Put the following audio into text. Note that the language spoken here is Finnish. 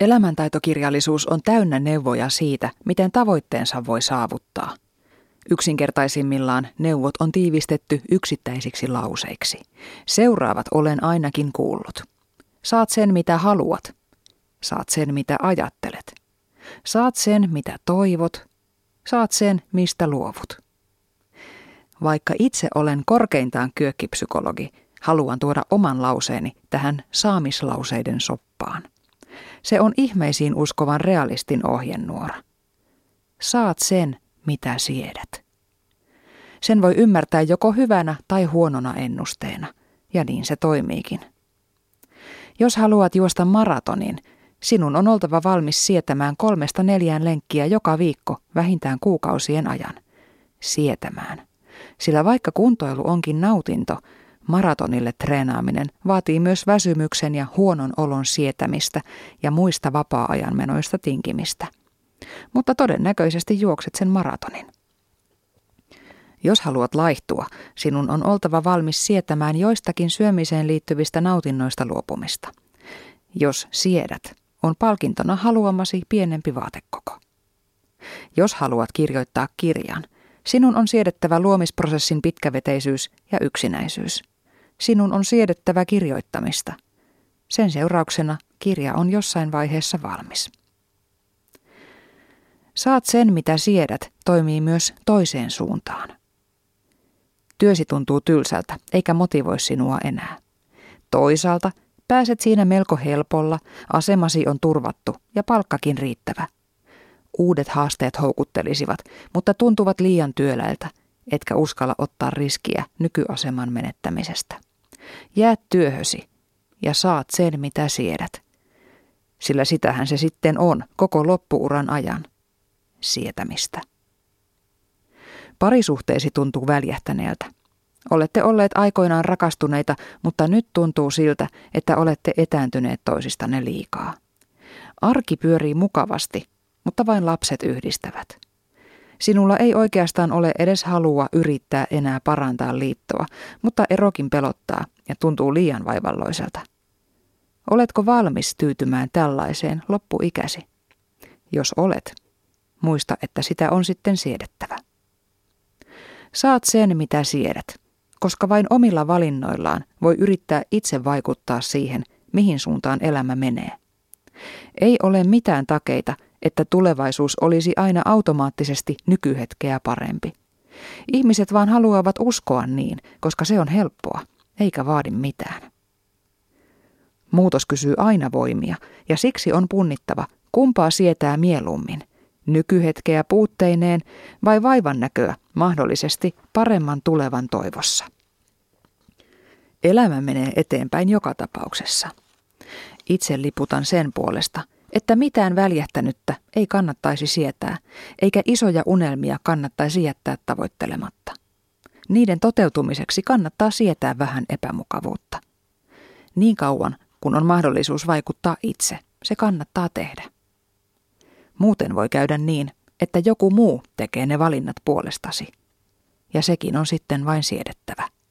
Elämäntaitokirjallisuus on täynnä neuvoja siitä, miten tavoitteensa voi saavuttaa. Yksinkertaisimmillaan neuvot on tiivistetty yksittäisiksi lauseiksi. Seuraavat olen ainakin kuullut. Saat sen, mitä haluat. Saat sen, mitä ajattelet. Saat sen, mitä toivot. Saat sen, mistä luovut. Vaikka itse olen korkeintaan kyökkipsykologi, haluan tuoda oman lauseeni tähän saamislauseiden soppaan. Se on ihmeisiin uskovan realistin ohjenuora. Saat sen, mitä siedät. Sen voi ymmärtää joko hyvänä tai huonona ennusteena, ja niin se toimiikin. Jos haluat juosta maratonin, sinun on oltava valmis sietämään 3-4 lenkkiä joka viikko vähintään kuukausien ajan. Sietämään. Sillä vaikka kuntoilu onkin nautinto, maratonille treenaaminen vaatii myös väsymyksen ja huonon olon sietämistä ja muista vapaa-ajan menoista tinkimistä. Mutta todennäköisesti juokset sen maratonin. Jos haluat laihtua, sinun on oltava valmis sietämään joistakin syömiseen liittyvistä nautinnoista luopumista. Jos siedät, on palkintona haluamasi pienempi vaatekoko. Jos haluat kirjoittaa kirjan, sinun on siedettävä luomisprosessin pitkäveteisyys ja yksinäisyys. Sinun on siedettävä kirjoittamista. Sen seurauksena kirja on jossain vaiheessa valmis. Saat sen, mitä siedät, toimii myös toiseen suuntaan. Työsi tuntuu tylsältä, eikä motivoi sinua enää. Toisaalta pääset siinä melko helpolla, asemasi on turvattu ja palkkakin riittävä. Uudet haasteet houkuttelisivat, mutta tuntuvat liian työläiltä, etkä uskalla ottaa riskiä nykyaseman menettämisestä. Jää työhösi ja saat sen, mitä siedät. Sillä sitähän se sitten on koko loppuuran ajan. Sietämistä. Parisuhteesi tuntuu väljähtäneeltä. Olette olleet aikoinaan rakastuneita, mutta nyt tuntuu siltä, että olette etääntyneet toisistanne liikaa. Arki pyörii mukavasti, mutta vain lapset yhdistävät. Sinulla ei oikeastaan ole edes halua yrittää enää parantaa liittoa, mutta erokin pelottaa ja tuntuu liian vaivalloiselta. Oletko valmis tyytymään tällaiseen loppuikäsi? Jos olet, muista, että sitä on sitten siedettävä. Saat sen, mitä siedät, koska vain omilla valinnoillaan voi yrittää itse vaikuttaa siihen, mihin suuntaan elämä menee. Ei ole mitään takeita, että tulevaisuus olisi aina automaattisesti nykyhetkeä parempi. Ihmiset vaan haluavat uskoa niin, koska se on helppoa, eikä vaadi mitään. Muutos kysyy aina voimia, ja siksi on punnittava, kumpaa sietää mieluummin. Nykyhetkeä puutteineen vai vaivannäköä mahdollisesti paremman tulevan toivossa. Elämä menee eteenpäin joka tapauksessa. Itse liputan sen puolesta, että mitään väljähtänyttä ei kannattaisi sietää, eikä isoja unelmia kannattaisi jättää tavoittelematta. Niiden toteutumiseksi kannattaa sietää vähän epämukavuutta. Niin kauan, kun on mahdollisuus vaikuttaa itse, se kannattaa tehdä. Muuten voi käydä niin, että joku muu tekee ne valinnat puolestasi. Ja sekin on sitten vain siedettävä.